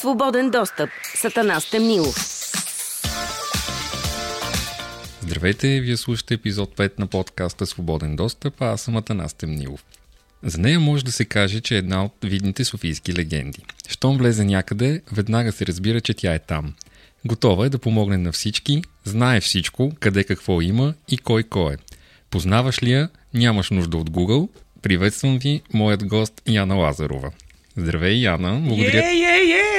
Свободен достъп с Атанас Темнилов. Здравейте, вие слушате епизод 5 на подкаста Свободен достъп, а аз съм Атанас Темнилов. За нея може да се каже, че е една от видните софийски легенди. Щом влезе някъде, веднага се разбира, че тя е там. Готова е да помогне на всички, знае всичко, къде какво има и кой е. Познаваш ли я, нямаш нужда от Google. Приветствам ви, моят гост Яна Лазарова. Здравей, Яна. Благодаря.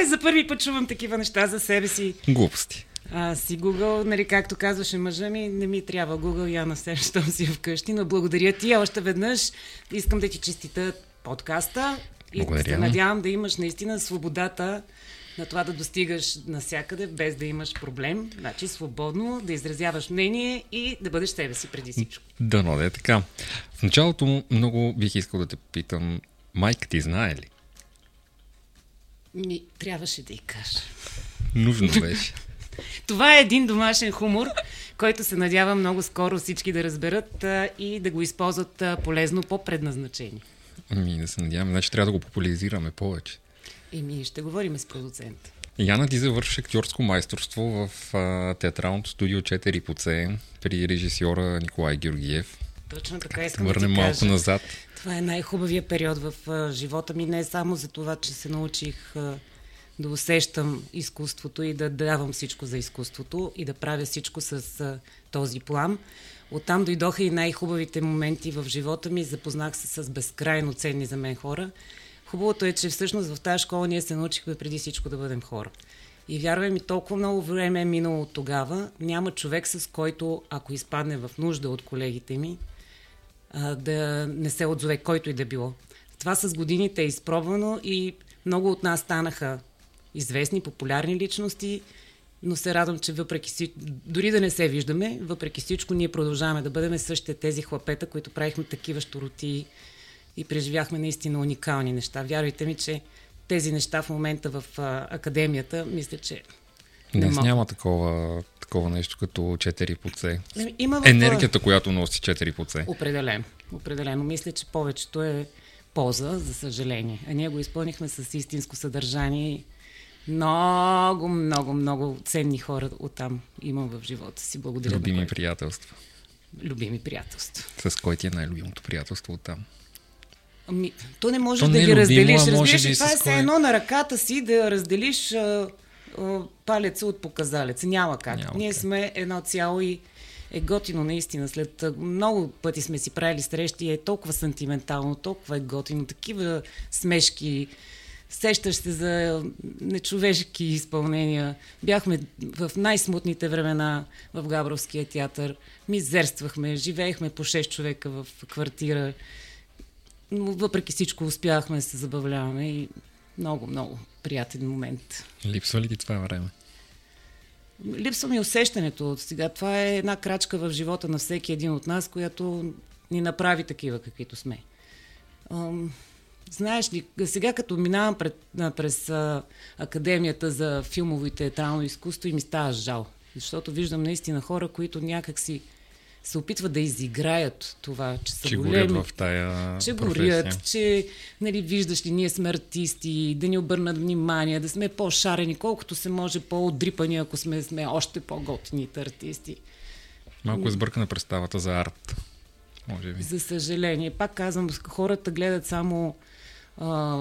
За първи път чувам такива неща за себе си. Глупости. Си Google, нали, както казваше мъжа ми, не ми трябва Google, Яна, все, щом си вкъщи, но благодаря ти още веднъж. Искам да ти честита подкаста и благодаря. Да се надявам да имаш наистина свободата на това да достигаш насякъде, без да имаш проблем. Значи свободно да изразяваш мнение и да бъдеш себе си преди всичко. Дано да е така. В началото много бих искал да те питам, майка ти знае ли? Трябваше да й кажа. Нужно беше. Това е един домашен хумор, който се надява много скоро всички да разберат и да го използват полезно по предназначение. Да се надяваме. Значи трябва да го популяризираме повече. Ще говорим с продуцент. Яна, ти завърши актьорско майсторство в театралното студио 4 по С при режисьора Николай Георгиев. Точно така, искам да ти кажа. Малко назад. Това е най-хубавия период в живота ми. Не само за това, че се научих да усещам изкуството и да давам всичко за изкуството и да правя всичко с този плам. Оттам дойдоха и най-хубавите моменти в живота ми. Запознах се с безкрайно ценни за мен хора. Хубавото е, че всъщност в тази школа ние се научихме преди всичко да бъдем хора. И вярвай ми, толкова много време е минало от тогава. Няма човек, с който, ако изпадне в нужда от колегите ми, да не се отзове, който и да било. Това с годините е изпробвано и много от нас станаха известни, популярни личности, но се радвам, че дори да не се виждаме, въпреки всичко ние продължаваме да бъдем същите тези хлапета, които правихме такива щуротии и преживяхме наистина уникални неща. Вярвайте ми, че тези неща в момента в академията, мисля, че днес няма такова нещо като 4 по С. Енергията, която носи 4 по С. Определено. Мисля, че повечето е полза, за съжаление. А ние го изпълнихме с истинско съдържание. Много ценни хора оттам имам в живота си. Благодаря. Любими приятелства. С кой ти е най-любимото приятелство оттам? То не можеш да ги разделиш. Разбираш, това е все едно на ръката си да разделиш палеца от показалеца. Няма как. Ние сме едно цяло и е готино наистина. След много пъти сме си правили срещи и е толкова сантиментално, толкова е готино. Такива смешки, сещаш се за нечовешки изпълнения. Бяхме в най-смутните времена в Габровския театър. Мизерствахме, живеехме по 6 човека в квартира. Но въпреки всичко успяхме да се забавляваме и много приятен момент. Липсва ли ти това време? Липсва ми усещането от сега. Това е една крачка в живота на всеки един от нас, която ни направи такива, каквито сме. Знаеш ли, сега като минавам през Академията за филмово и театрално изкуство и ми става жал, защото виждам наистина хора, които някакси се опитват да изиграят това, че са големи, в тая че горят, че нали, виждаш ли, ние сме артисти, да ни обърнат внимание, да сме по-шарени, колкото се може по-отдрипани, ако сме още по-готините артисти. Малко избъркана представата за арт, може би. За съжаление. Пак казвам, хората гледат само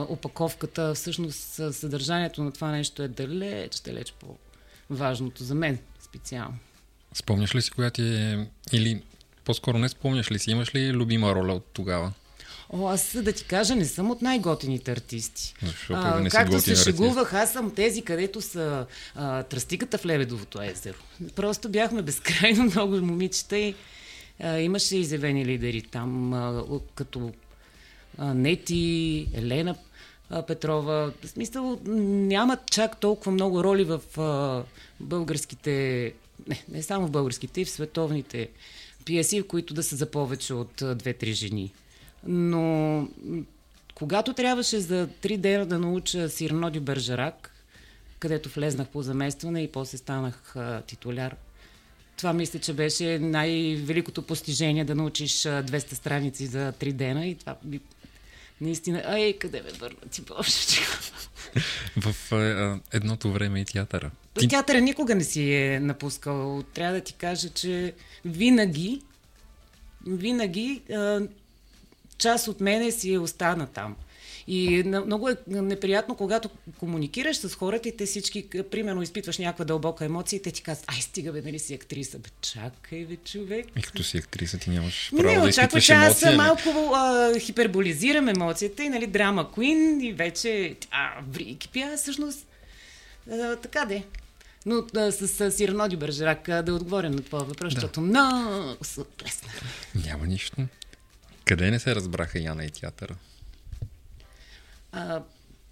опаковката, всъщност съдържанието на това нещо е далеч по-важното за мен специално. Спомняш ли си, коя ти е... Или по-скоро не спомняш ли си, имаш ли любима роля от тогава? Аз да ти кажа, не съм от най-готините артисти. Защо, да не си както се шегувах, аз съм тези, където са тръстиката в Лебедовото езеро. Просто бяхме безкрайно много момичета и имаше изявени лидери там, като Нети, Елена Петрова. В смисъл, нямат чак толкова много роли в българските... Не само в българските, и в световните пиеси, в които да са за повече от 2-3 жени. Но когато трябваше за 3 дена да науча Сирно дю Бержерак, където влезнах по заместване и после станах титуляр, това мисля, че беше най-великото постижение да научиш 200 страници за 3 дена и това Наистина, ай, къде ме върна ти божечко? В едното време и театъра. Театъра никога не си е напускал. Трябва да ти кажа, че винаги част от мене си остана там. И много е неприятно, когато комуникираш с хората и те всички, примерно, изпитваш някаква дълбока емоция и те ти казват, ай, стига бе, нали си актриса? Бе, чакай бе, човек. И като си актриса ти нямаш право да изпитваш емоция. Аз малко хиперболизирам емоцията и, нали, драма куин и вече, брикипи, всъщност, така де. Но с Сирано Дю Бержерак да отговоря на това въпрос, защото много се отплесна. Няма нищо. Къде не се разбраха Яна и театъра?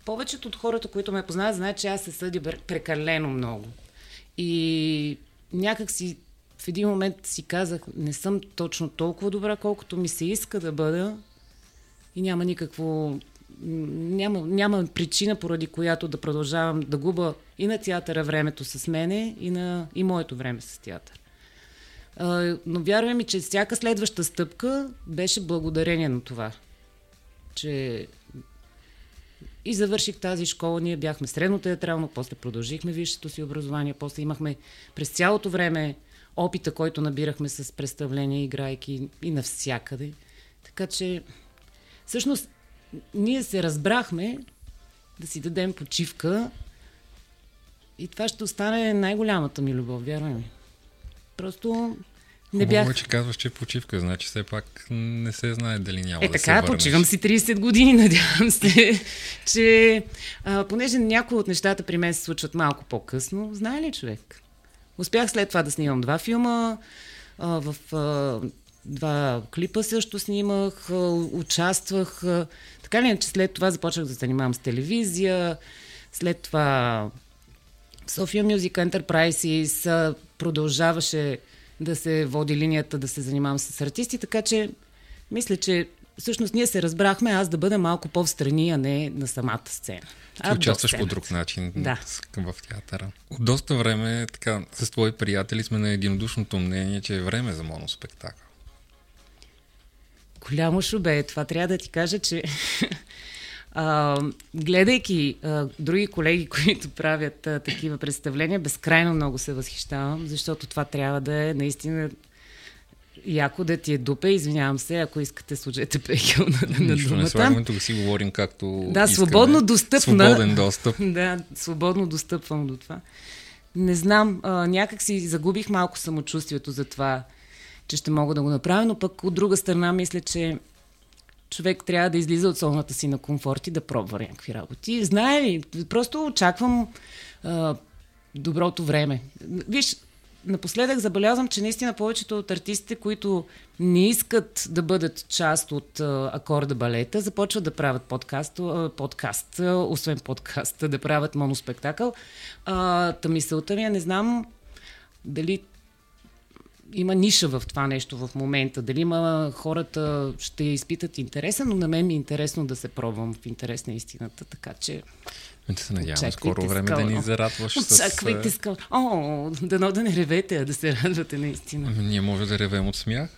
Повечето от хората, които ме познават, знаят, че аз се съдя прекалено много. И някак си в един момент си казах, не съм точно толкова добра, колкото ми се иска да бъда и няма никакво... Няма причина, поради която да продължавам да губа и на театъра времето с мене, и моето време с театър. Но вярвам, че всяка следваща стъпка беше благодарение на това, че... И завърших тази школа, ние бяхме средно театрално, после продължихме висшето си образование, после имахме през цялото време опита, който набирахме с представления, играйки и навсякъде. Така че, всъщност, ние се разбрахме да си дадем почивка и това ще остане най-голямата ми любов, вярвай ми. Просто... Хубаво, че казваш, че е почивка, значи все пак не се знае дали няма да се върнеш. Така, почивам си 30 години, надявам се, че понеже някои от нещата при мен се случват малко по-късно, знае ли човек? Успях след това да снимам 2 филма, в 2 клипа също снимах, участвах, така ли, че след това започнах да се занимавам с телевизия, след това Sofia Music Enterprises продължаваше да се води линията, да се занимавам с артисти, така че мисля, че всъщност ние се разбрахме аз да бъда малко по-встрани, а не на самата сцена. Ти участваш по друг начин в театъра. От доста време, така, с твои приятели сме на единодушното мнение, че е време за моноспектакъл. Голямо шубе, това трябва да ти кажа, че гледайки други колеги, които правят такива представления, безкрайно много се възхищавам, защото това трябва да е наистина яко да ти е дупе. Извинявам се, ако искате, служете пекел на думата. Не слагаме, тук си говорим както искаме. Свободно достъпна. Свободен достъп. Да, свободно достъпвам до това. Не знам, някак си загубих малко самочувствието за това, че ще мога да го направя, но пък от друга страна мисля, че човек трябва да излиза от зоната си на комфорт и да пробва някакви работи. Знае ли, просто очаквам доброто време. Виж, напоследък забелязвам, че наистина повечето от артистите, които не искат да бъдат част от акорда балета, започват да правят подкаст, да правят моноспектакъл. Та мисълта ми, не знам дали има ниша в това нещо в момента. Дали има хората, ще изпитат интереса, но на мен ми е интересно да се пробвам в интерес на истината, така че... Те се надявам скоро време да ни зарадваш с... Очаквайте скоро. Дано да не ревете, а да се радвате наистина. Ние може да ревем от смях?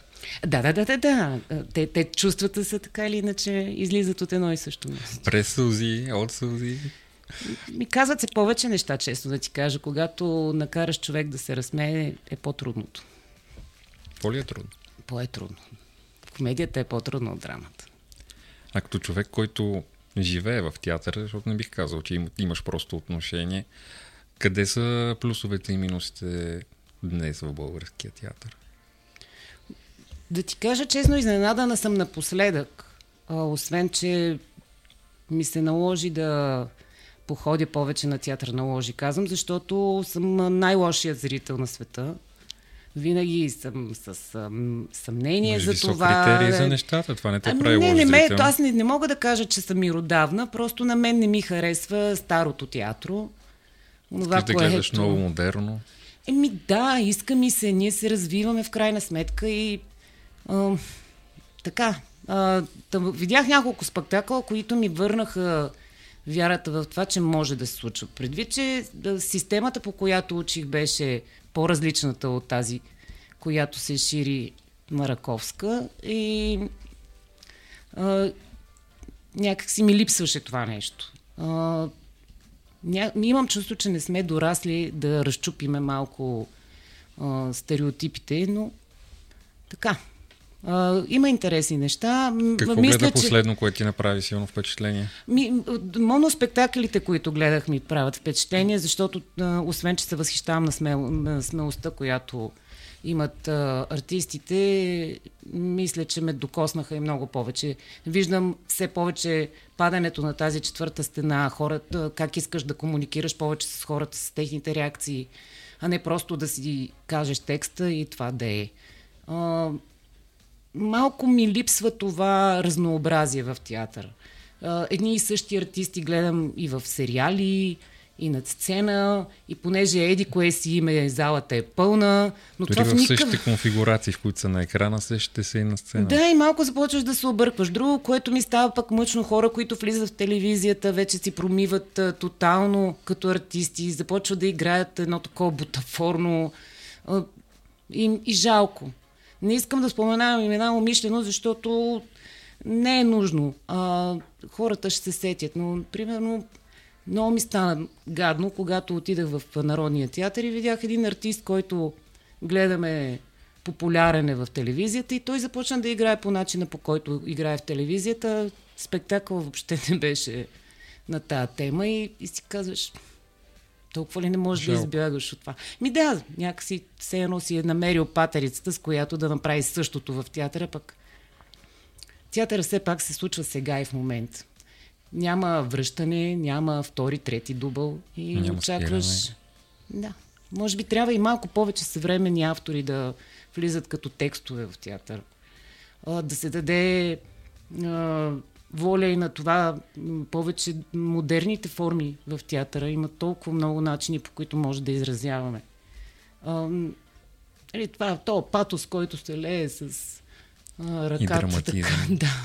Да. Те чувствата са така или иначе излизат от едно и също нещо. През сълзи, от сълзи... Ми казват се повече неща, честно да ти кажа. Когато накараш човек да се разсмее, е по-трудното. По-ли е трудно? По-е трудно. Комедията е по-трудна от драмата. А като човек, който живее в театъра, защото не бих казал, че имаш просто отношение, къде са плюсовете и минусите днес в българския театър? Да ти кажа честно, изненадана съм напоследък. Освен, че ми се наложи да походя повече на театърна ложа, казвам, защото съм най-лошият зрител на света. Винаги съм с съмнение за това. Критерии за нещата, това не те прави лошо зрител. Аз не мога да кажа, че съм миродавна, просто на мен не ми харесва старото театро. Искаш да гледаш много модерно? Да, иска ми се, ние се развиваме в крайна сметка и така. Видях няколко спектакъла, които ми върнаха вярата в това, че може да се случва. Предвид, че системата, по която учих, беше по-различната от тази, която се шири на Раковска. И някак си ми липсваше това нещо. Имам чувство, че не сме дорасли да разчупиме малко стереотипите, но така. Има интересни неща. Какво гледа последно, което ти направи силно впечатление? Моноспектакълите, които гледах, ми правят впечатление, защото освен, че се възхищавам на смелостта, която имат артистите, мисля, че ме докоснаха и много повече. Виждам все повече падането на тази четвърта стена, хората, как искаш да комуникираш повече с хората, с техните реакции, а не просто да си кажеш текста и това да е. Малко ми липсва това разнообразие в театъра. Едни и същи артисти гледам и в сериали, и над сцена, и понеже еди кое си име, залата е пълна. Но дори това в същите конфигурации, в които са на екрана, същите са и на сцена. Да, и малко започваш да се объркваш. Друго, което ми става пък мъчно, хора, които влизат в телевизията, вече си промиват тотално като артисти, започват да играят едно такова бутафорно и жалко. Не искам да споменавам имена умишлено, защото не е нужно. Хората ще се сетят, но примерно много ми стана гадно, когато отидах в Народния театър и видях един артист, който гледаме популярен е в телевизията, и той започна да играе по начина, по който играе в телевизията. Спектакъл въобще не беше на тая тема и си казваш, толкова ли не можеш да избягаш от това? Да, някакси все едно си е намерил патерицата, с която да направи същото в театъра, пък театъра все пак се случва сега и в момент. Няма връщане, няма втори, трети дубъл и няма очакваш. Да. Може би трябва и малко повече съвременни автори да влизат като текстове в театър. Да се даде воля и на това повече модерните форми в театъра. Има толкова много начини, по които може да изразяваме. Това патос, който се лее с ръката.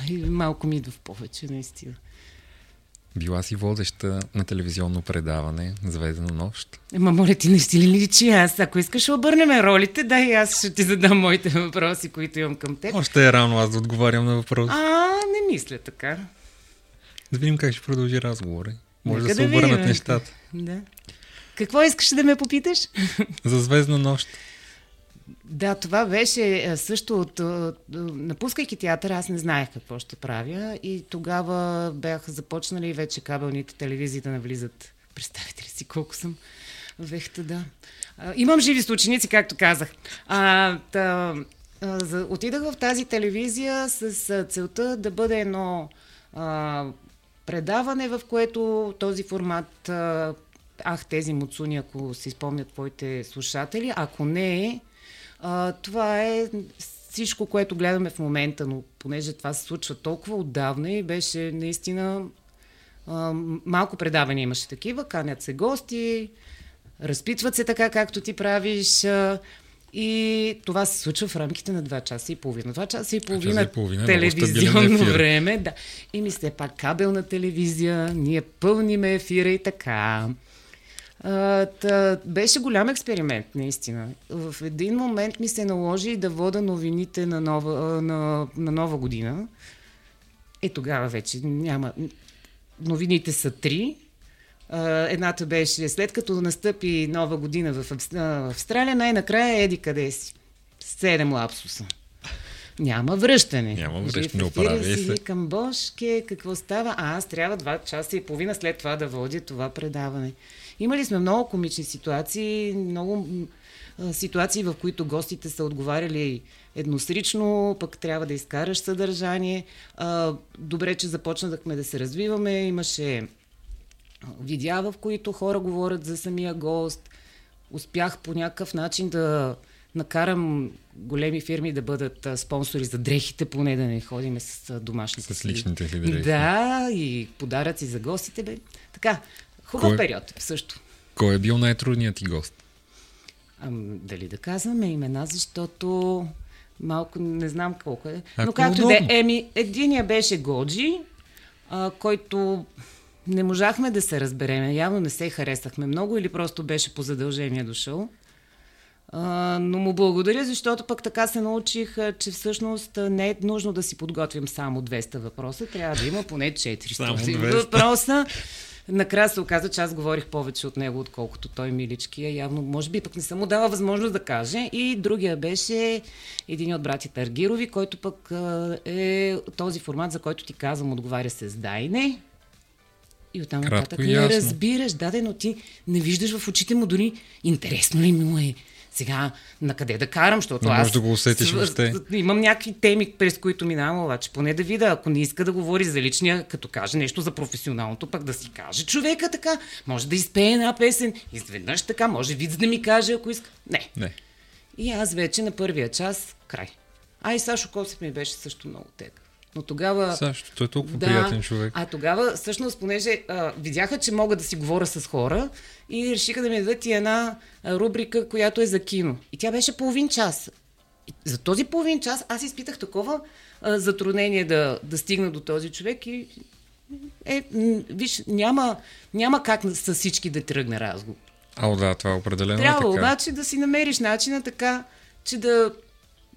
И малко ми идва в повече, наистина. Била си водеща на телевизионно предаване "Звездна нощ". Моля ти, не си ли личи аз? Ако искаш, обърнем ролите, да, и аз ще ти задам моите въпроси, които имам към теб. Още е рано аз да отговарям на въпроси. Не мисля така. Да видим как ще продължи разговора. Може да се обърнат нещата. Да. Какво искаш да ме попиташ? За "Звездна нощ". Да, това беше също напускайки театъра, аз не знаех какво ще правя, и тогава бяха започнали вече кабелните телевизии да навлизат. Представете ли си колко съм вехта, да. Имам живи съученици, както казах. Отидах в тази телевизия с целта да бъде едно предаване, в което този формат тези муцуни, ако си спомнят твоите слушатели, ако не е, това е всичко, което гледаме в момента, но понеже това се случва толкова отдавна и беше наистина малко предаване имаше такива, канят се гости, разпитват се така, както ти правиш, и това се случва в рамките на 2 часа и половина. 2 часа и половина телевизионно време. Да. И ми се пак кабелна телевизия, ние пълниме ефира и така. Беше голям експеримент, наистина. В един момент ми се наложи да вода новините на Нова година. Тогава вече няма... Новините са 3. Едната беше, след като настъпи Нова година в Австралия, най-накрая еди къде си. 7 лапсуса. Няма връщане. Не оправи се. Викам, божке, какво става? Аз трябва 2 часа и половина след това да водя това предаване. Имали сме много комични ситуации, много ситуации, в които гостите са отговаряли еднострично, пък трябва да изкараш съдържание. Добре, че започнахме да се развиваме. Имаше видеа, в които хора говорят за самия гост. Успях по някакъв начин да накарам големи фирми да бъдат спонсори за дрехите, поне да не ходим с домашните. С личните си дрехи. Да, и подаръци за гостите. Така, хубав период също. Кой е бил най-трудният ти гост? Дали да казваме имена, защото малко не знам колко е. Но както да е, единия беше Годжи, който... Не можахме да се разбереме, явно не се харесахме много или просто беше по задължение дошъл. Но му благодаря, защото пък така се научих, че всъщност не е нужно да си подготвим само 200 въпроса, трябва да има поне 400 въпроса. Накрая се оказа, че аз говорих повече от него, отколкото той, миличкия. Явно, може би, пък не съм му дала възможност да каже. И другия беше един от братите Аргирови, който пък е този формат, за който ти казвам, отговаря се с да и не. И оттам нататък не разбираш, но ти не виждаш в очите му дори интересно ли му е. Сега, на къде да карам, защото аз да го усетиш въобще. Имам някакви теми, през които минавам, обаче поне да видя, ако не иска да говори за личния, като каже нещо за професионалното, пък да си каже човека така, може да изпее една песен, изведнъж така, може вид да ми каже, ако иска. Не. И аз вече на първия час, край. А и Сашо Косев ми беше също много тега. Но тогава... Сашо, той е толкова приятен човек. А тогава, всъщност, понеже видяха, че мога да си говоря с хора и решиха да ми дадат и една рубрика, която е за кино. И тя беше половин час. И за този половин час аз изпитах такова затруднение да стигна до този човек и виж, няма как с всички да тръгне разговор. Да, това определено трябва, е така. Трябва обаче да си намериш начина така, че да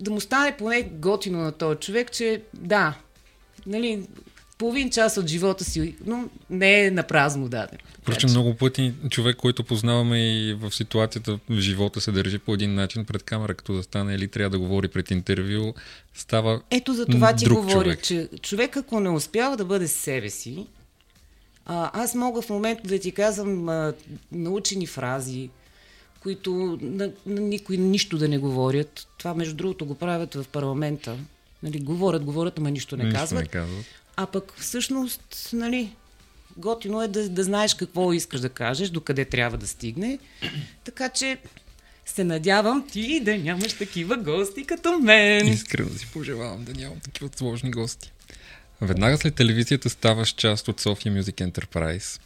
му стане поне готино на този човек, че половин час от живота си, но не е напразно даден. Впрочем, много пъти човек, който познаваме и в ситуацията в живота се държи по един начин пред камера, като застане или трябва да говори пред интервю, става. Ето за това ти говорих, че човек, ако не успява да бъде себе си, аз мога в момента да ти казвам научени фрази, които на никой нищо да не говорят. Това, между другото, го правят в парламента. Говорят, ама нищо не казват. А пък всъщност, готино е да знаеш какво искаш да кажеш, докъде трябва да стигне. Така че се надявам ти да нямаш такива гости като мен. Искрено си пожелавам да нямам такива сложни гости. Веднага след телевизията ставаш част от Sofia Music Enterprise.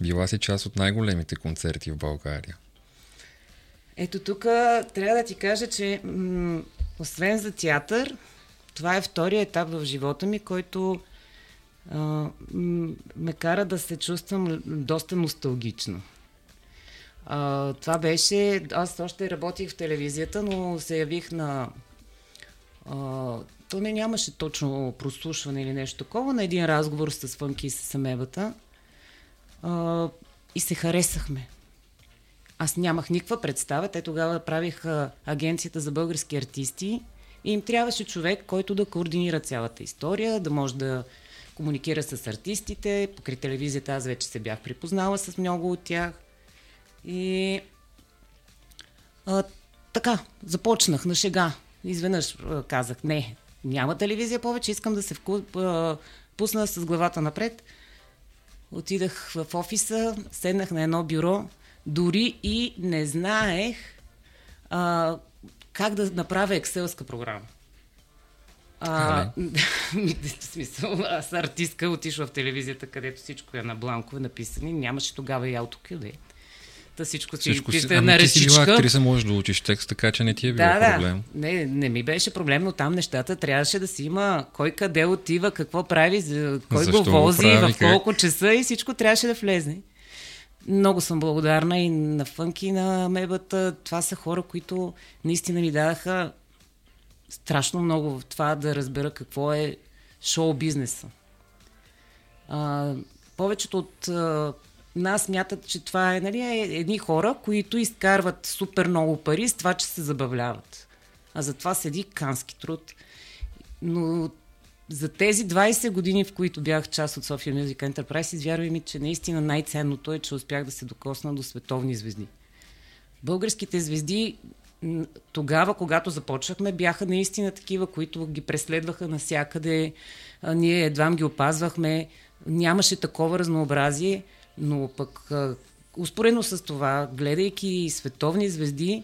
Била си част от най-големите концерти в България. Ето тук трябва да ти кажа, че освен за театър, това е втория етап в живота ми, който ме кара да се чувствам доста носталгично. Това беше... Аз още работих в телевизията, но се явих на... То не нямаше точно прослушване или нещо такова, на един разговор с Свънки и с Самебата. И се харесахме. Аз нямах никаква представа. Те тогава правиха Агенцията за български артисти и им трябваше човек, който да координира цялата история, да може да комуникира с артистите. Покрай телевизията аз вече се бях припознала с много от тях. И така, започнах на шега. Изведнъж казах, не, няма телевизия повече, искам да се пусна с главата напред. Отидах в офиса, седнах на едно бюро. Дори и не знаех как да направя екселска програма. В смисъл, аз артистка отишла в телевизията, където всичко е на бланкове написани. Нямаше тогава и аутокюде. Та всичко си пише на ръчичка. Ти си била актриса, можеш да учиш текст, така че не ти е било проблем. Не ми беше проблем, но там нещата трябваше да си има кой къде отива, какво прави, кой защо го вози, в колко часа и всичко трябваше да влезне. Много съм благодарна и на Фънки, и на Мебата. Това са хора, които наистина ми дадаха страшно много в това да разбера какво е шоу-бизнеса. Повечето от нас смятат, че това е едни хора, които изкарват супер много пари с това, че се забавляват. А за това седи кански труд. Но за тези 20 години, в които бях част от Sofia Music Enterprise, вярвай ми, че наистина най-ценното е, че успях да се докосна до световни звезди. Българските звезди тогава, когато започнахме, бяха наистина такива, които ги преследваха навсякъде. Ние едва ги опазвахме. Нямаше такова разнообразие, но пък успоредно с това, гледайки световни звезди,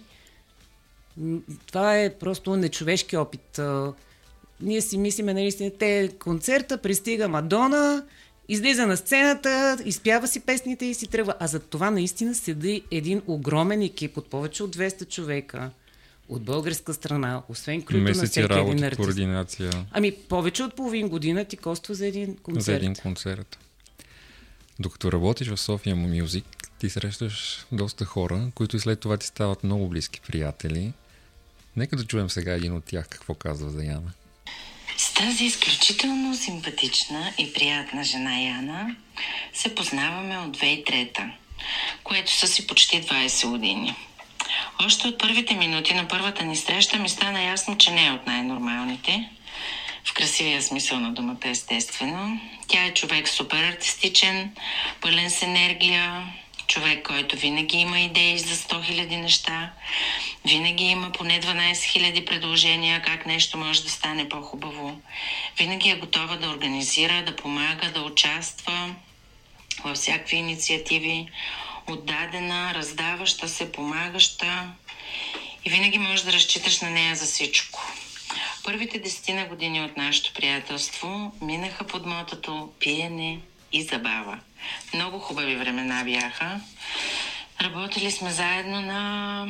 това е просто нечовешки опит. Ние си мислиме, наистина, концерта, пристига Мадона, излиза на сцената, изпява си песните и си тръгва. А за това наистина седи един огромен екип от повече от 200 човека от българска страна, освен клюто на всеки един артист. Координация. Повече от половин година ти коства за един концерт. Докато работиш в Sofia Music, ти срещаш доста хора, които и след това ти стават много близки приятели. Нека да чуем сега един от тях какво казва за Яна. С тази изключително симпатична и приятна жена Яна се познаваме от 2003-та, което са си почти 20 години. Още от първите минути на първата ни среща ми стана ясно, че не е от най-нормалните. В красивия смисъл на думата, естествено. Тя е човек супер артистичен, пълен с енергия, човек, който винаги има идеи за 100 000 неща, винаги има поне 12 000 предложения как нещо може да стане по-хубаво. Винаги е готова да организира, да помага, да участва във всякакви инициативи, отдадена, раздаваща се, помагаща и винаги можеш да разчиташ на нея за всичко. Първите 10 години от нашето приятелство минаха под мотото пиене и забава. Много хубави времена бяха. Работили сме заедно на,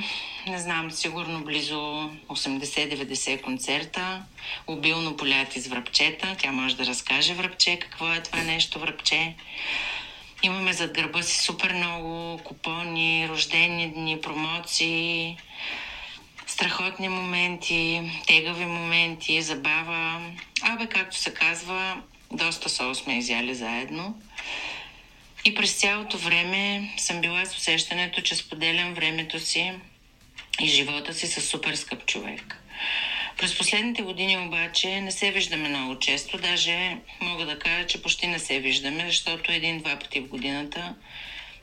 не знам, сигурно близо 80-90 концерта. Обилно поляти с връбчета. Тя може да разкаже връбче, какво е това нещо връбче. Имаме зад гърба си супер много купони, рождени дни, промоции, страхотни моменти, тегави моменти, забава. Абе, както се казва, доста сол сме изяли заедно. И през цялото време съм била с усещането, че споделям времето си и живота си с супер скъп човек. През последните години обаче не се виждаме много често, даже мога да кажа, че почти не се виждаме, защото 1-2 пъти в годината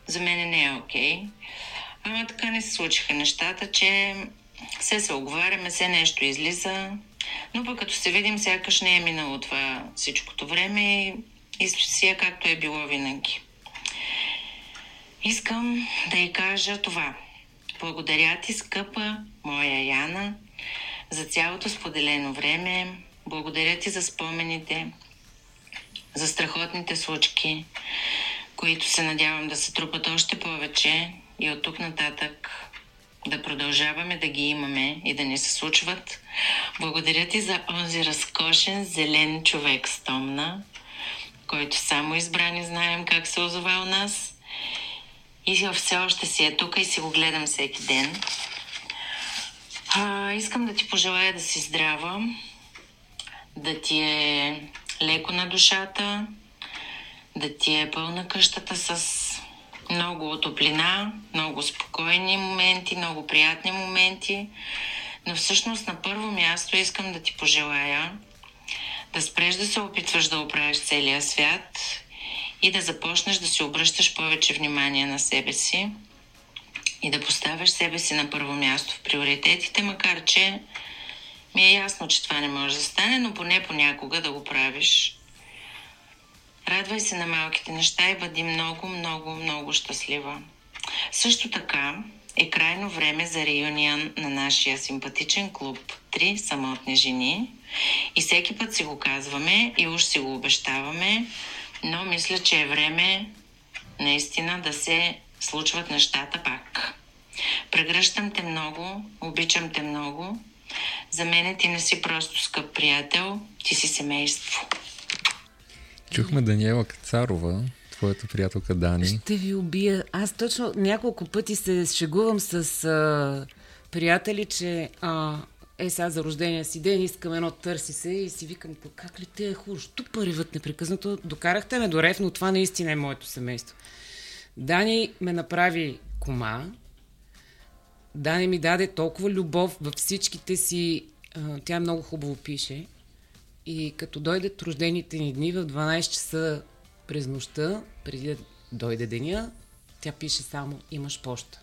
за мен не е окей. Ама така не се случиха нещата, че се оговаряме, се нещо излиза, но пък като се видим, сякаш не е минало това всичкото време и си е както е било винаги. Искам да й кажа това. Благодаря ти, скъпа моя Яна, за цялото споделено време. Благодаря ти за спомените, за страхотните случки, които се надявам да се трупат още повече и от тук нататък да продължаваме да ги имаме и да ни се случват. Благодаря ти за онзи разкошен зелен човек с томна, който само избрани знаем как се озова у нас. И все още си е тук и си го гледам всеки ден. Искам да ти пожелая да си здрава, да ти е леко на душата, да ти е пълна къщата с много топлина, много спокойни моменти, много приятни моменти. Но всъщност на първо място искам да ти пожелая да спреш да се опитваш да оправиш целия свят и да започнеш да си обръщаш повече внимание на себе си и да поставяш себе си на първо място в приоритетите, макар че ми е ясно, че това не може да стане, но поне понякога да го правиш. Радвай се на малките неща и бъди много, много, много щастлива. Също така е крайно време за реюнион на нашия симпатичен клуб «Три самотни жени» и всеки път си го казваме и уж си го обещаваме, но мисля, че е време наистина да се случват нещата пак. Прегръщам те много, обичам те много. За мене ти не си просто скъп приятел, ти си семейство. Чухме Даниела Кацарова, твоята приятелка Дани. Ще ви убия. Аз точно няколко пъти се шегувам с приятели, че сега за рождения си ден искам едно, търси се и си викам, как ли те е хубаво, тупариват непрекъснато. Докарахте ме до рев, но това наистина е моето семейство. Дани ме направи кума. Дани ми даде толкова любов във всичките си. Тя много хубаво пише. И като дойдат рождените ни дни в 12 часа през нощта, преди да дойде деня, тя пише само «Имаш поща».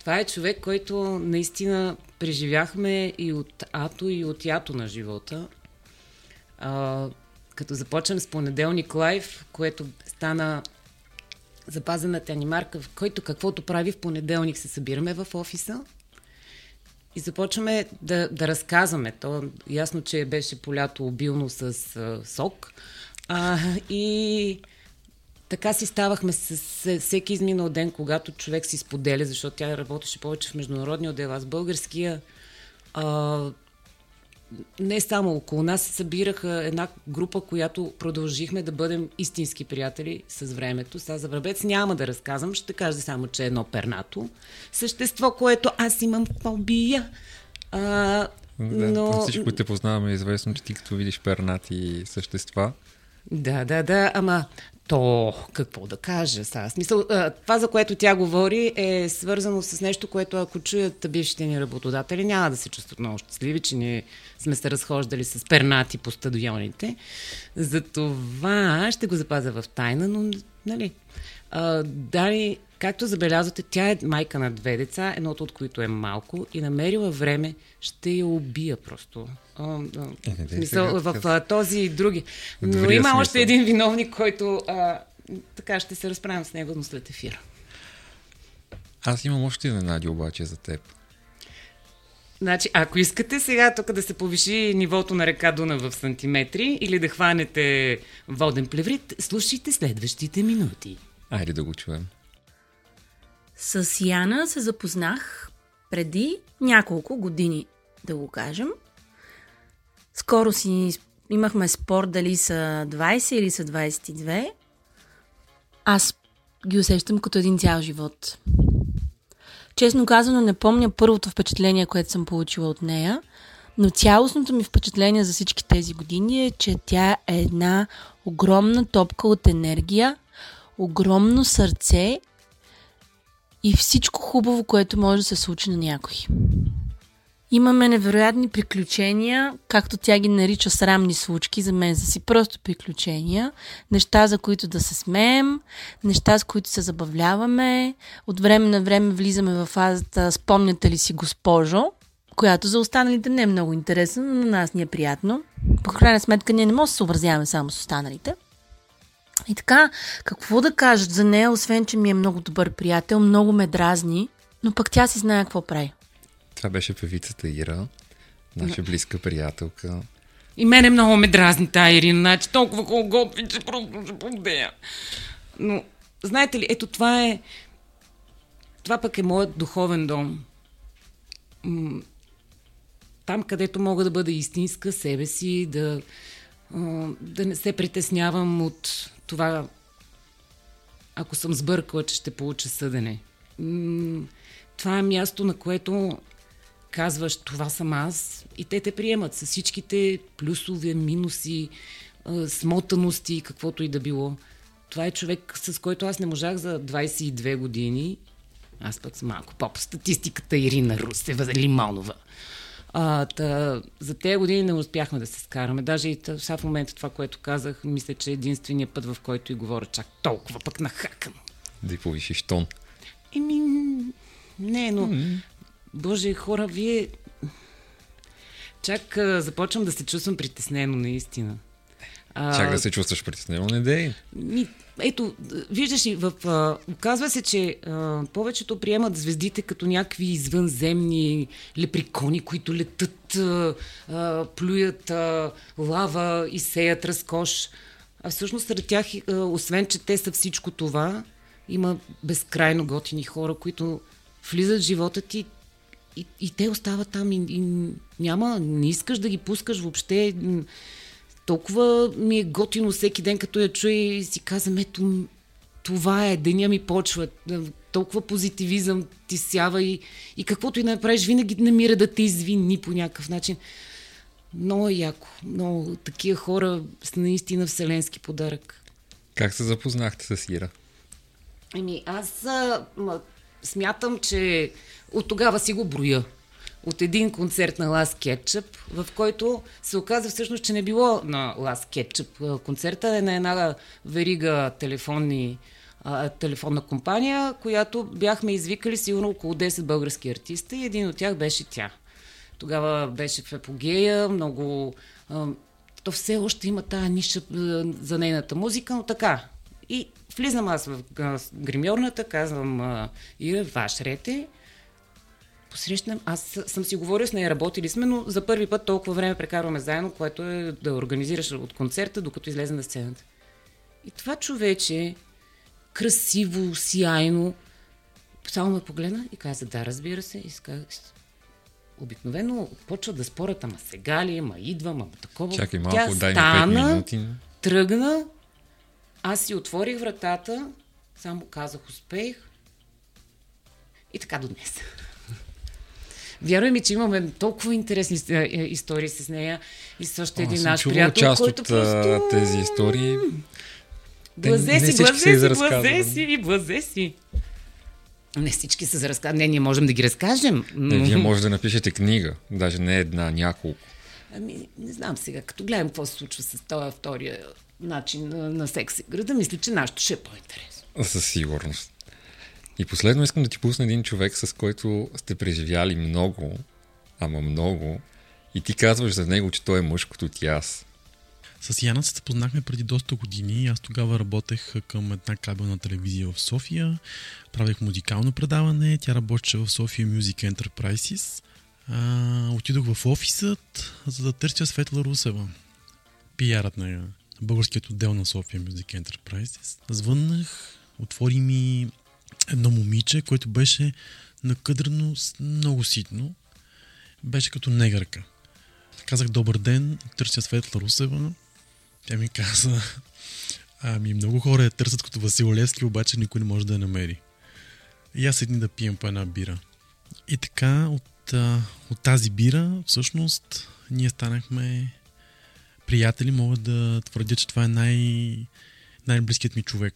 Това е човек, който наистина преживяхме и от ато, и от ято на живота. Като започнем с понеделник лайв, което стана запазената ни марка, в който каквото прави в понеделник се събираме в офиса и започваме да разказваме. То ясно, че беше полято обилно с сок. И така си ставахме с всеки изминал ден, когато човек си споделя, защото тя работеше повече в международния отдел, аз в българския. не само около нас се събираха една група, която продължихме да бъдем истински приятели с времето. Сега за Врабец няма да разказвам, ще кажа само, че е едно пернато същество, което аз имам фобия. Но... Всичко те познаваме, известно, че ти като видиш пернати същества. Да, ама то какво да кажа сега? Смисъл, това, за което тя говори, е свързано с нещо, което ако чуят бившите ни работодатели, няма да се чувстват много щастливи, че ние сме се разхождали с пернати по стадионите. Затова ще го запазя в тайна, но нали... Дали, както забелязвате, тя е майка на 2 деца, едното от които е малко и намерила време, ще я убия просто. В този и други. Но има още един виновник, който така ще се разправям с него, но след ефира. Аз имам още изненади обаче за теб. Значи, ако искате сега тук да се повиши нивото на река Дуна в сантиметри или да хванете воден плеврит, слушайте следващите минути. Айде да го чуем. С Яна се запознах преди няколко години, да го кажем. Скоро си имахме спор дали са 20 или са 22. Аз ги усещам като един цял живот. Честно казано, не помня първото впечатление, което съм получила от нея, но цялостното ми впечатление за всички тези години е, че тя е една огромна топка от енергия, огромно сърце и всичко хубаво, което може да се случи на някой. Имаме невероятни приключения, както тя ги нарича срамни случки, за мен са си просто приключения, неща, за които да се смеем, неща, с които се забавляваме, от време на време влизаме в фазата "Спомняте ли си, госпожо?", която за останалите не е много интересна, но на нас ни е приятно. По крайна сметка ние не можем да се образяваме само с останалите. И така, какво да кажат за нея, освен че ми е много добър приятел, много ме дразни, но пък тя си знае какво прави. Това беше певицата Ира, наша близка приятелка. И мене много ме дразни тая Ирина, значи толкова колко готви, че просто ще побея. Но, знаете ли, ето това е... Това пък е моят духовен дом. Там, където мога да бъда истинска себе си, да не се притеснявам от това, ако съм сбъркала, че ще получа съдене. Това е място, на което казваш, това съм аз, и те приемат с всичките плюсове, минуси, смотаности и каквото и да било. Това е човек, с който аз не можах за 22 години. Аз пък съм малко по статистиката Ирина Русева Лиманова. За тези години не успяхме да се скараме. Даже и в момента това, което казах, мисля, че е единственият път, в който и говоря чак толкова пък нахакам. Да и повишиш тон. Не, но... Боже, хора, вие... Чак започвам да се чувствам притеснено, наистина. Чак да се чувстваш притеснено, не дей. Ето, виждаш ли, оказва се, че повечето приемат звездите като някакви извънземни лепрекони, които летат, плюят лава и сеят разкош. А всъщност сред тях, освен че те са всичко това, има безкрайно готини хора, които влизат в живота ти и те остават там и няма, не искаш да ги пускаш въобще. Толкова ми е готино всеки ден, като я чуя и си казвам, ето това е, деня ми почва, толкова позитивизъм ти сява и каквото и да направиш, винаги намира да те извини по някакъв начин. Много яко, много такива хора са наистина вселенски подарък. Как се запознахте с Ира? Аз смятам, че от тогава си го броя. От един концерт на Лас Кетчъп, в който се оказа всъщност, че не било на Лас Кетчъп. Концерта е на една верига телефонна компания, която бяхме извикали сигурно около 10 български артисти и един от тях беше тя. Тогава беше в епогея, много... То все още има тая ниша за нейната музика, но така. И влизам аз в гримьорната, казвам, Ира, ваш ред е. Посрещнем, аз съм си говорил с нея, работили сме, но за първи път толкова време прекарваме заедно, което е да организираш от концерта, докато излезе на сцената. И това човече, красиво, сияйно, само ме погледна и каза, да, разбира се, и каза, обикновено почват да спорят, ама сега ли, ама идва, ама такова. Чакай малко, тя дай ми 5 минути. Тръгна, аз си отворих вратата, само казах успех и така до днес. Вярвай ми, че имаме толкова интересни истории с нея и също един наш приятел, който просто... тези истории. Блазе си! Не всички са за разказване. Не, ние можем да ги разкажем. Не, вие може да напишете книга. Даже не една, няколко. Ами, не знам сега. Като гледам какво се случва с този втория начин на секс и града, мисля, че нашето ще е по-интересно. Със сигурност. И последно искам да ти пусна един човек, с който сте преживяли много, ама много, и ти казваш за него, че той е мъж като ти аз. С Яна се познахме преди доста години. Аз тогава работех към една кабелна телевизия в София. Правих музикално предаване. Тя работеше в Sofia Music Enterprises. Отидох в офисът, за да търся Светла Русева. PR-ът на българският отдел на Sofia Music Enterprises. Звъннах, отвори ми едно момиче, което беше накъдрено много ситно. Беше като негърка. Казах, добър ден, търся Светла Русева. Тя ми каза, ами много хора я търсят като Васил Левски, обаче никой не може да я намери. И аз седни да пием по една бира. И така, от тази бира, всъщност, ние станахме приятели. Мога да твърдя, че това е най-близкият ми човек.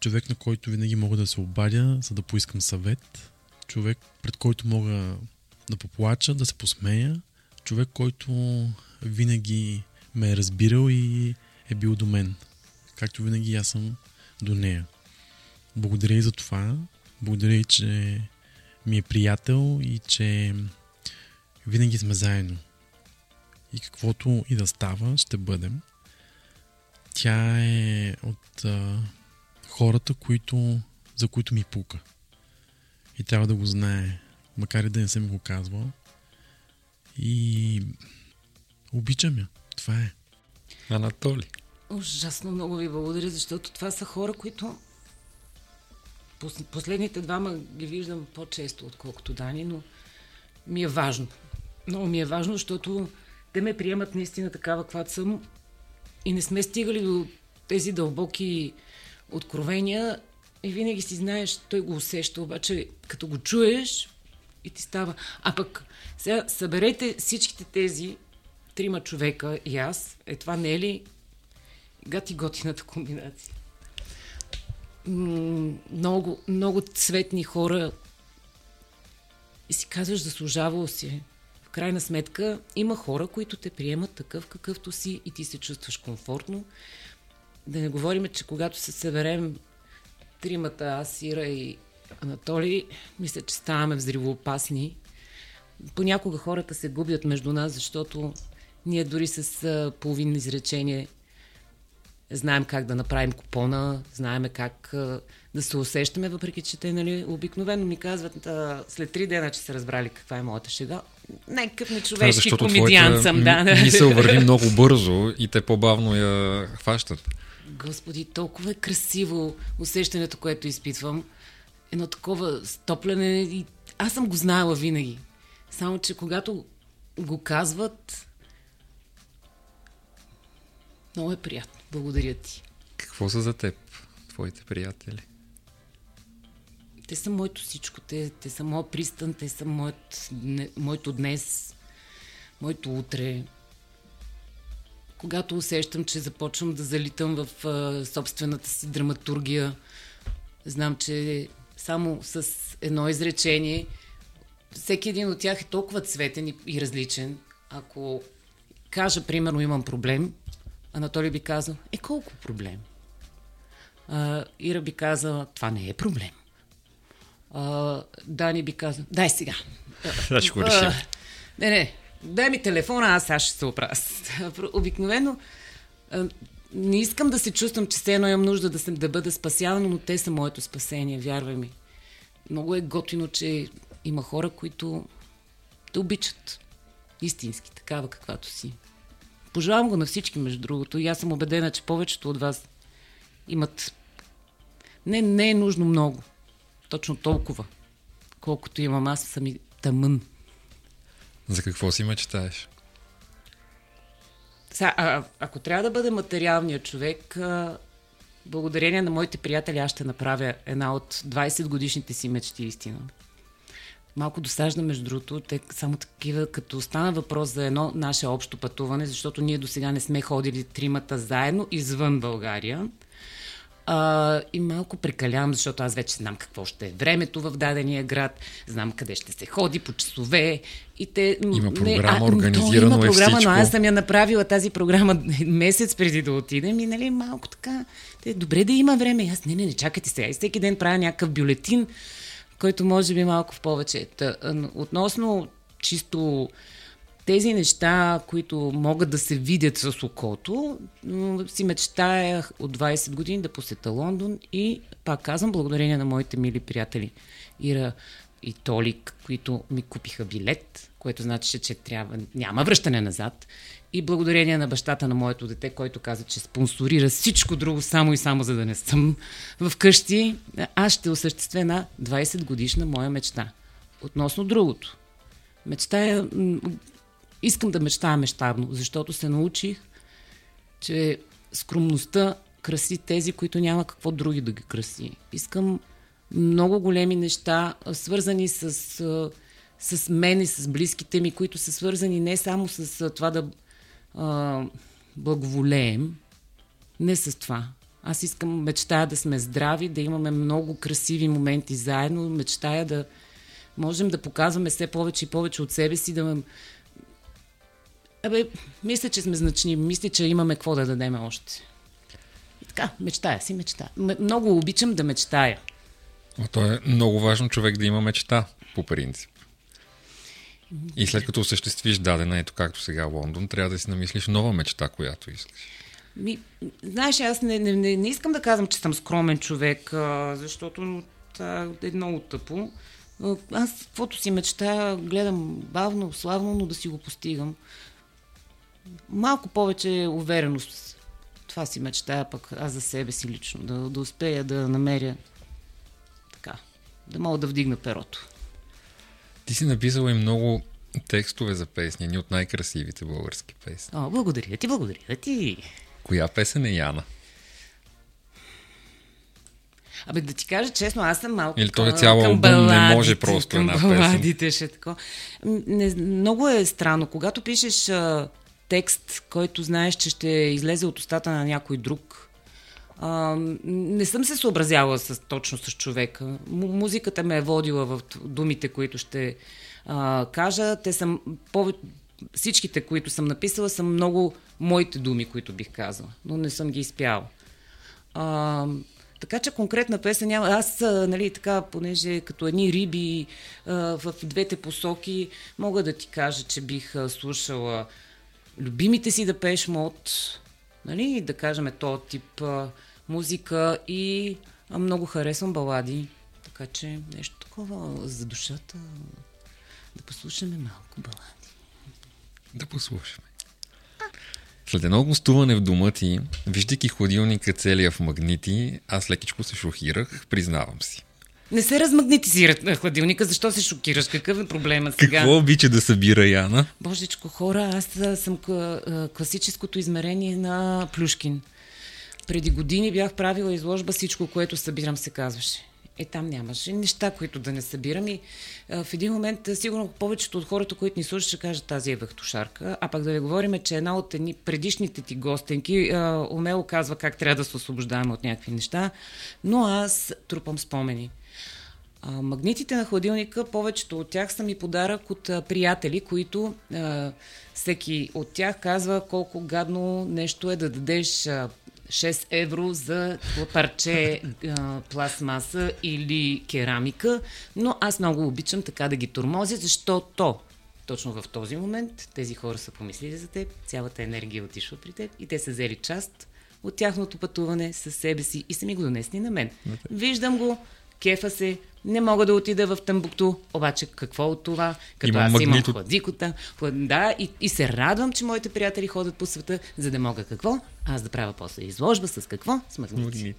Човек, на който винаги мога да се обадя, за да поискам съвет. Човек, пред който мога да поплача, да се посмея. Човек, който винаги ме е разбирал и е бил до мен. Както винаги аз съм до нея. Благодаря и за това. Благодаря и, че ми е приятел и че винаги сме заедно. И каквото и да става, ще бъдем. Тя е от хората, за които ми пука. И трябва да го знае. Макар и да не съм го казвал. И обичам я. Това е. Анатолий. Ужасно много ви благодаря, защото това са хора, които последните двама ги виждам по-често, отколкото Дани, но ми е важно. Много ми е важно, защото те ме приемат наистина такава, каквато съм, и не сме стигали до тези дълбоки откровения и винаги си знаеш, той го усеща, обаче като го чуеш и ти става. А пък сега съберете всичките тези трима човека и аз. Е, това не е ли гати-готината комбинация? Много, много цветни хора и си казваш, заслужавал си. В крайна сметка има хора, които те приемат такъв какъвто си и ти се чувстваш комфортно. Да не говорим, че когато се съберем тримата, аз, Ира и Анатолий, мисля, че ставаме взривоопасни. Понякога хората се губят между нас, защото ние дори с половин изречение знаем как да направим купона, знаем как да се усещаме, въпреки че те, нали, обикновено ми казват след 3 дена, че са разбрали каква е моята шега. Някакъв нечовешки комедиан съм, да. Мисъл върви много бързо и те по-бавно я хващат. Господи, толкова е красиво усещането, което изпитвам. Едно такова стопляне и аз съм го знаела винаги. Само, че когато го казват, много е приятно. Благодаря ти. Какво са за теб, твоите приятели? Те са моето всичко. Те са моят пристан, те са моето днес, моето утре. Когато усещам, че започвам да залитам в собствената си драматургия, знам, че само с едно изречение всеки един от тях е толкова цветен и различен. Ако кажа, примерно, имам проблем, Анатолий би казал, колко проблем? Ира би казала, това не е проблем. Дани би казал, дай сега. Не, дай ми телефона, аз ще се оправя. Обикновено не искам да се чувствам, че все едно имам нужда да бъда спасявана, но те са моето спасение, вярвай ми. Много е готино, че има хора, които те обичат истински, такава каквато си. Пожелавам го на всички, между другото, и аз съм убедена, че повечето от вас имат... Не е нужно много, точно толкова, колкото имам аз, съм и тъмън. За какво си мечтаеш? Ако трябва да бъде материалният човек, благодарение на моите приятели, аз ще направя една от 20-годишните си мечти истина. Малко досажда, между другото, те само такива, като стана въпрос за едно наше общо пътуване, защото ние до сега не сме ходили тримата заедно извън България. И малко прекалявам, защото аз вече знам какво ще е времето в дадения град, знам къде ще се ходи по часове. И те, има програма, организирано има програма, но аз съм я направила тази програма месец преди да отидем и нали малко така, те, добре да има време. И аз, не, чакайте сега. И всеки ден правя някакъв бюлетин, който може би малко в повече. Относно чисто тези неща, които могат да се видят с окото, си мечтаях от 20 години да посета Лондон и пак казвам, благодарение на моите мили приятели Ира и Толик, които ми купиха билет, което значи, че няма връщане назад. И благодарение на бащата на моето дете, който каза, че спонсорира всичко друго само и само, за да не съм вкъщи, аз ще осъществя една 20 годишна моя мечта. Относно другото. Искам да мечтая мащабно, защото се научих, че скромността краси тези, които няма какво други да ги краси. Искам много големи неща, свързани с мен и с близките ми, които са свързани не само с това да благоволеем, не с това. Аз искам, мечтая да сме здрави, да имаме много красиви моменти заедно, мечтая да можем да показваме все повече и повече от себе си, мисля, че сме значни, мисля, че имаме какво да дадем още. И така, мечтая. Много обичам да мечтая. То е много важно човек да има мечта, по принцип. И след като осъществиш дадена, ето както сега Лондон, трябва да си намислиш нова мечта, която искаш. Знаеш, аз не искам да казвам, че съм скромен човек, защото е много тъпо. Аз, каквото си мечта, гледам бавно, славно, но да си го постигам. Малко повече увереност. Това си мечтая, пък аз за себе си лично. Да успея да намеря така, да мога да вдигна перото. Ти си написала и много текстове за песни, едни от най-красивите български песни. Благодаря ти. Коя песен е Яна? Да ти кажа честно, аз съм малко към баладите. Много е странно. Когато пишеш текст, който знаеш, че ще излезе от устата на някой друг, не съм се съобразяла точно с човека. Музиката ме е водила в думите, които ще кажа. Всичките, които съм написала, са много моите думи, които бих казала, но не съм ги изпяла. Така че конкретна песен няма. Аз, така, понеже като едни риби в двете посоки, мога да ти кажа, че бих слушала любимите си да пееш мод, да кажем този тип музика и много харесвам балади. Така че нещо такова за душата. Да послушаме малко балади. Да послушаме. След едно гостуване в дома ти, виждайки хладилника целия в магнити, аз лекичко се шокирах, признавам си. Не се размагнитизира хладилника, защо се шокираш? Какъв е проблема сега? Какво обича да събира Яна? Божечко, хора, аз съм класическото измерение на Плюшкин. Преди години бях правила изложба "Всичко, което събирам", се казваше. Там нямаше неща, които да не събирам и в един момент сигурно повечето от хората, които ни слушат, ще кажат "тази е вахтушарка", а пък да ви говорим, че една от предишните ти гостенки умело казва как трябва да се освобождаваме от някакви неща, но аз трупам спомени. Магнитите на хладилника, повечето от тях са ми подарък от приятели, които всеки от тях казва колко гадно нещо е да дадеш 6 евро за парче пластмаса или керамика, но аз много обичам така да ги тормозя, защото точно в този момент тези хора са помислили за теб, цялата енергия отишла при теб и те са взели част от тяхното пътуване със себе си и са ми го донесли на мен. Виждам го, кефа се, не мога да отида в Тъмбукту, обаче какво от това, като аз имам хладилника, и се радвам, че моите приятели ходят по света, за да мога какво? Аз да правя после изложба с какво? С магнити.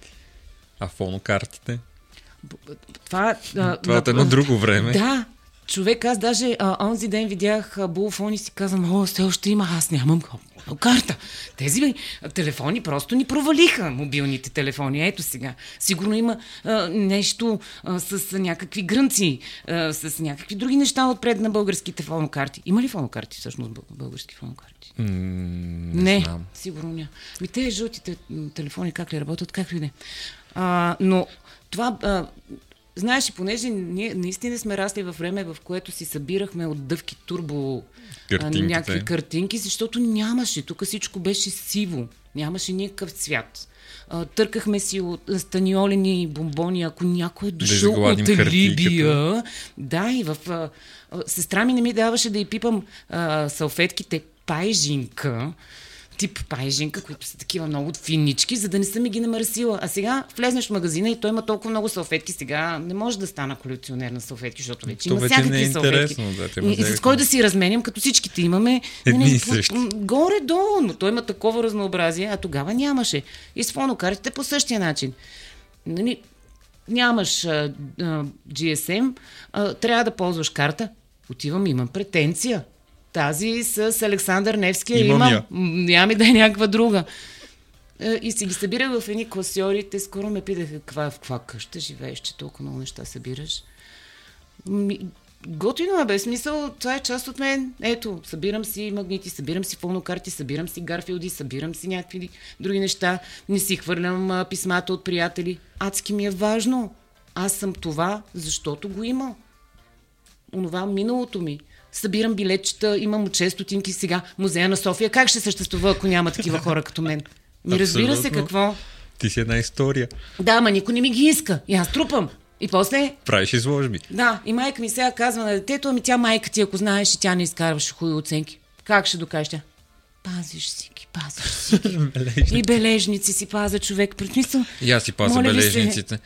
А фонокартите? Това е едно друго време. Да, Човек, аз даже онзи ден видях булфон и си казвам, все още има, аз нямам карта. Тези телефони просто ни провалиха, мобилните телефони. Ето сега. Сигурно има нещо с някакви грънци, с някакви други неща отпред на българските фонокарти. Има ли фонокарти всъщност, български фонокарти? Не, сигурно няма. Ми те жълтите телефони как ли работят, как ли не. Но това... Знаеш, понеже ние наистина сме расли във време, в което си събирахме от дъвки турбо някакви картинки, защото нямаше. Тук всичко беше сиво. Нямаше никакъв цвят. Търкахме си от станиолени бомбони, ако някой е дошъл от Либия. Да, и сестра ми не ми даваше да й пипам салфетките пайжинка, тип пайжинка, които са такива много финички, за да не съм ми ги намърсила. А сега влезнеш в магазина и той има толкова много салфетки. Сега не може да стана колекционер на салфетки, защото вече има всякакви салфетки. И с кой да си разменям, като всичките имаме горе-долу, но той има такова разнообразие, а тогава нямаше. И с фонокартите по същия начин. Нямаш GSM, трябва да ползваш карта. Отивам, имам претенция. Тази с Александър Невски няма да е някаква друга. И си ги събира в едни класьори. Те скоро ме питаха в каква къща живееш, че толкова много неща събираш. Готино е, без смисъл. Това е част от мен. Ето, събирам си магнити, събирам си фонокарти, събирам си Гарфилди, събирам си някакви други неща. Не си хвърлям писмата от приятели. Адски ми е важно. Аз съм това, защото го има. Онова миналото ми. Събирам билетчета, имам от 600 сега. Музея на София как ще съществува, ако няма такива хора като мен? Ми разбира се, какво? Ти си една история. Да, ама никой не ми ги иска. И аз трупам. И после... Правиш изложби. Да, и майка ми сега казва на детето, ами тя майка ти, ако знаеш, и тя не изкарваше хубави оценки. Как ще докажеш тя? Пазиш си ги. И бележници си паза човек. Предмисъл. И аз си пазя бележниците.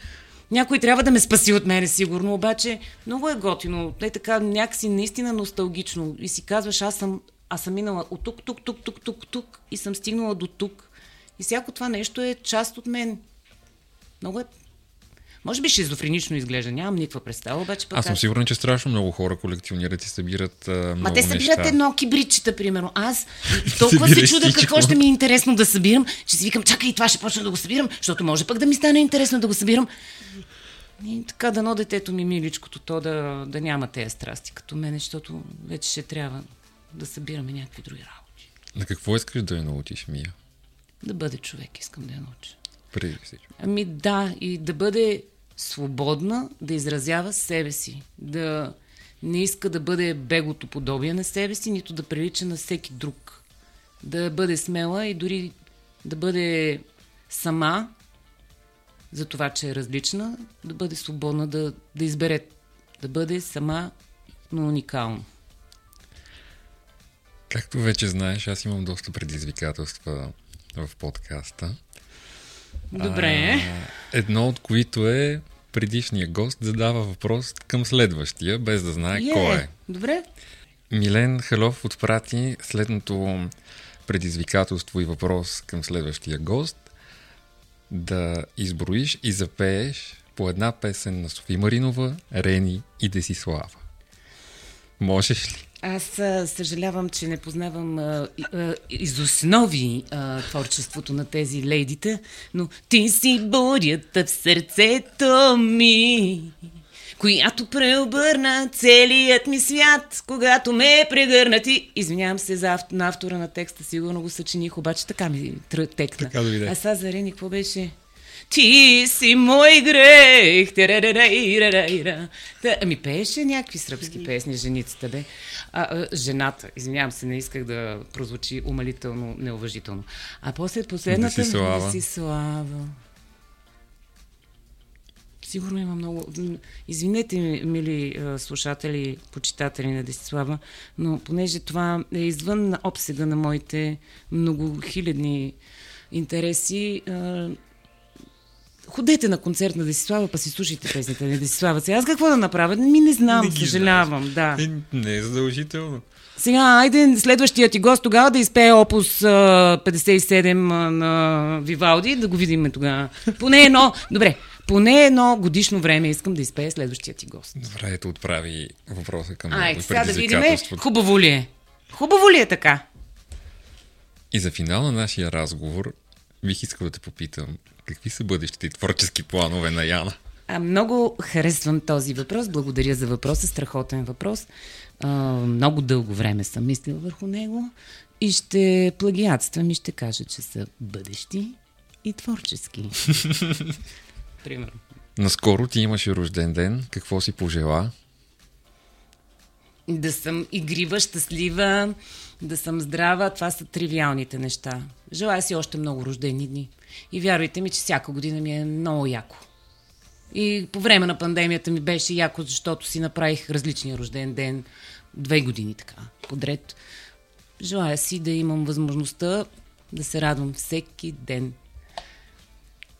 Някой трябва да ме спаси от мене, сигурно, обаче много е готино. Е така някакси наистина носталгично. И си казваш, аз съм минала от тук и съм стигнала до тук. И всяко това нещо е част от мен. Много е... Може би шизофренично изглежда, нямам никаква представа, обаче пък... Аз съм сигурен, че страшно много хора колекционират и събират много неща. Те събират едно кибритчета, примерно. Аз толкова се чудя какво ще ми е интересно да събирам, че си викам, чакай, това ще почна да го събирам, защото може пък да ми стане интересно да го събирам. И така, дано детето ми, миличкото, то да няма тези страсти като мене, защото вече ще трябва да събираме някакви други работи. На какво искаш да я научиш, Мия? Да бъде човек, искам да я науча. Ами да, и да бъде свободна, да изразява себе си, да не иска да бъде бегото подобие на себе си, нито да прилича на всеки друг, да бъде смела и дори да бъде сама, за това, че е различна, да бъде свободна, да избере, да бъде сама, но уникална. Както вече знаеш, аз имам доста предизвикателства в подкаста. Добре. Едно от които е предишният гост задава въпрос към следващия, без да знае кой е. Добре. Милен Халов отпрати следното предизвикателство и въпрос към следващия гост. Да изброиш и запееш по една песен на Софи Маринова, Рени и Десислава. Можеш ли? Аз съжалявам, че не познавам из основи творчеството на тези лейдите, но ти си бурята в сърцето ми, която преобърна целият ми свят, когато ме прегърна ти. Извинявам се за на автора на текста, сигурно го съчиних, обаче така ми текна. А сега за Рени, какво беше? Ти си мой грех. Ами пееше някакви сръбски песни, женицата, бе. Жената, извинявам се, не исках да прозвучи умалително, неуважително. А после последната... Десислава. Сигурно има много... Извинете, мили слушатели, почитатели на Десислава, но понеже това е извън обсега на моите многохилядни интереси... Ходете на концерт на Десислава, па си слушайте песните на Десислава. Сега аз какво да направя? Не знам, съжалявам. Да. Не е задължително. Сега, айде следващия ти гост тогава да изпее опус 57 на Вивалди, да го видим тогава. Поне едно. Добре, поне едно годишно време искам да изпее следващия ти гост. Добре, ето отправи въпроса към предизвикателството. Да, хубаво ли е? Хубаво ли е така? И за финал на нашия разговор бих искал да те попитам, какви са бъдещите творчески планове на Яна? Много харесвам този въпрос. Благодаря за въпроса. Страхотен въпрос. Много дълго време съм мислила върху него и ще плагиатствам и ще кажа, че са бъдещи и творчески. Примерно. Наскоро ти имаше рожден ден. Какво си пожела? Да съм игрива, щастлива, да съм здрава. Това са тривиалните неща. Желая си още много рождени дни. И вярвайте ми, че всяка година ми е много яко. И по време на пандемията ми беше яко, защото си направих различния рожден ден. 2 години така, подред. Желая си да имам възможността да се радвам всеки ден.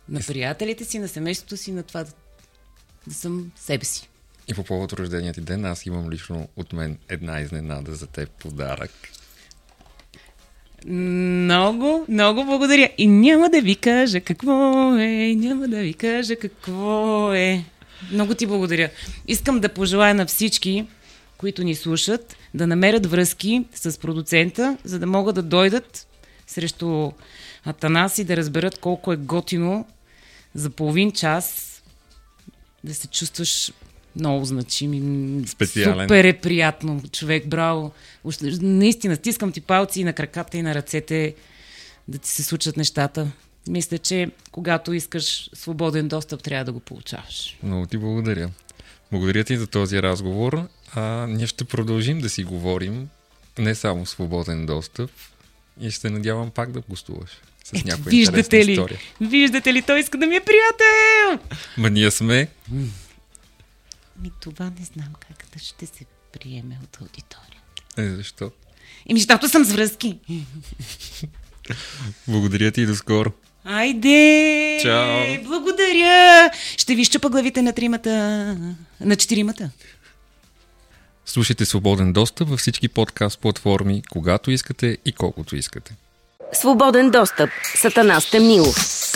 На приятелите си, на семейството си, на това да съм себе си. И по повод рождения ти ден, аз имам лично от мен една изненада за теб подарък. Много, много благодаря. И няма да ви кажа какво е, Много ти благодаря. Искам да пожелая на всички, които ни слушат, да намерят връзки с продуцента, за да могат да дойдат срещу Атанас и да разберат колко е готино за половин час да се чувстваш много значим. Специален. Супер е приятно. Човек, браво. Наистина, стискам ти палци и на краката, и на ръцете да ти се случат нещата. Мисля, че когато искаш свободен достъп, трябва да го получаваш. Много ти благодаря. Благодаря ти за този разговор. Ние ще продължим да си говорим не само свободен достъп, и ще надявам пак да гостуваш с някоя интересна история. Виждате ли, той иска да ми е приятел! Ма ние сме. Това не знам как да ще се приеме от аудиторията. Защо? Защото съм с връзки. Благодаря ти и до скоро. Айде! Чао! Благодаря! Ще ви щупа главите на 4-мата. Слушайте Свободен достъп във всички подкаст платформи, когато искате и колкото искате. Свободен достъп с Атанас Темнилов.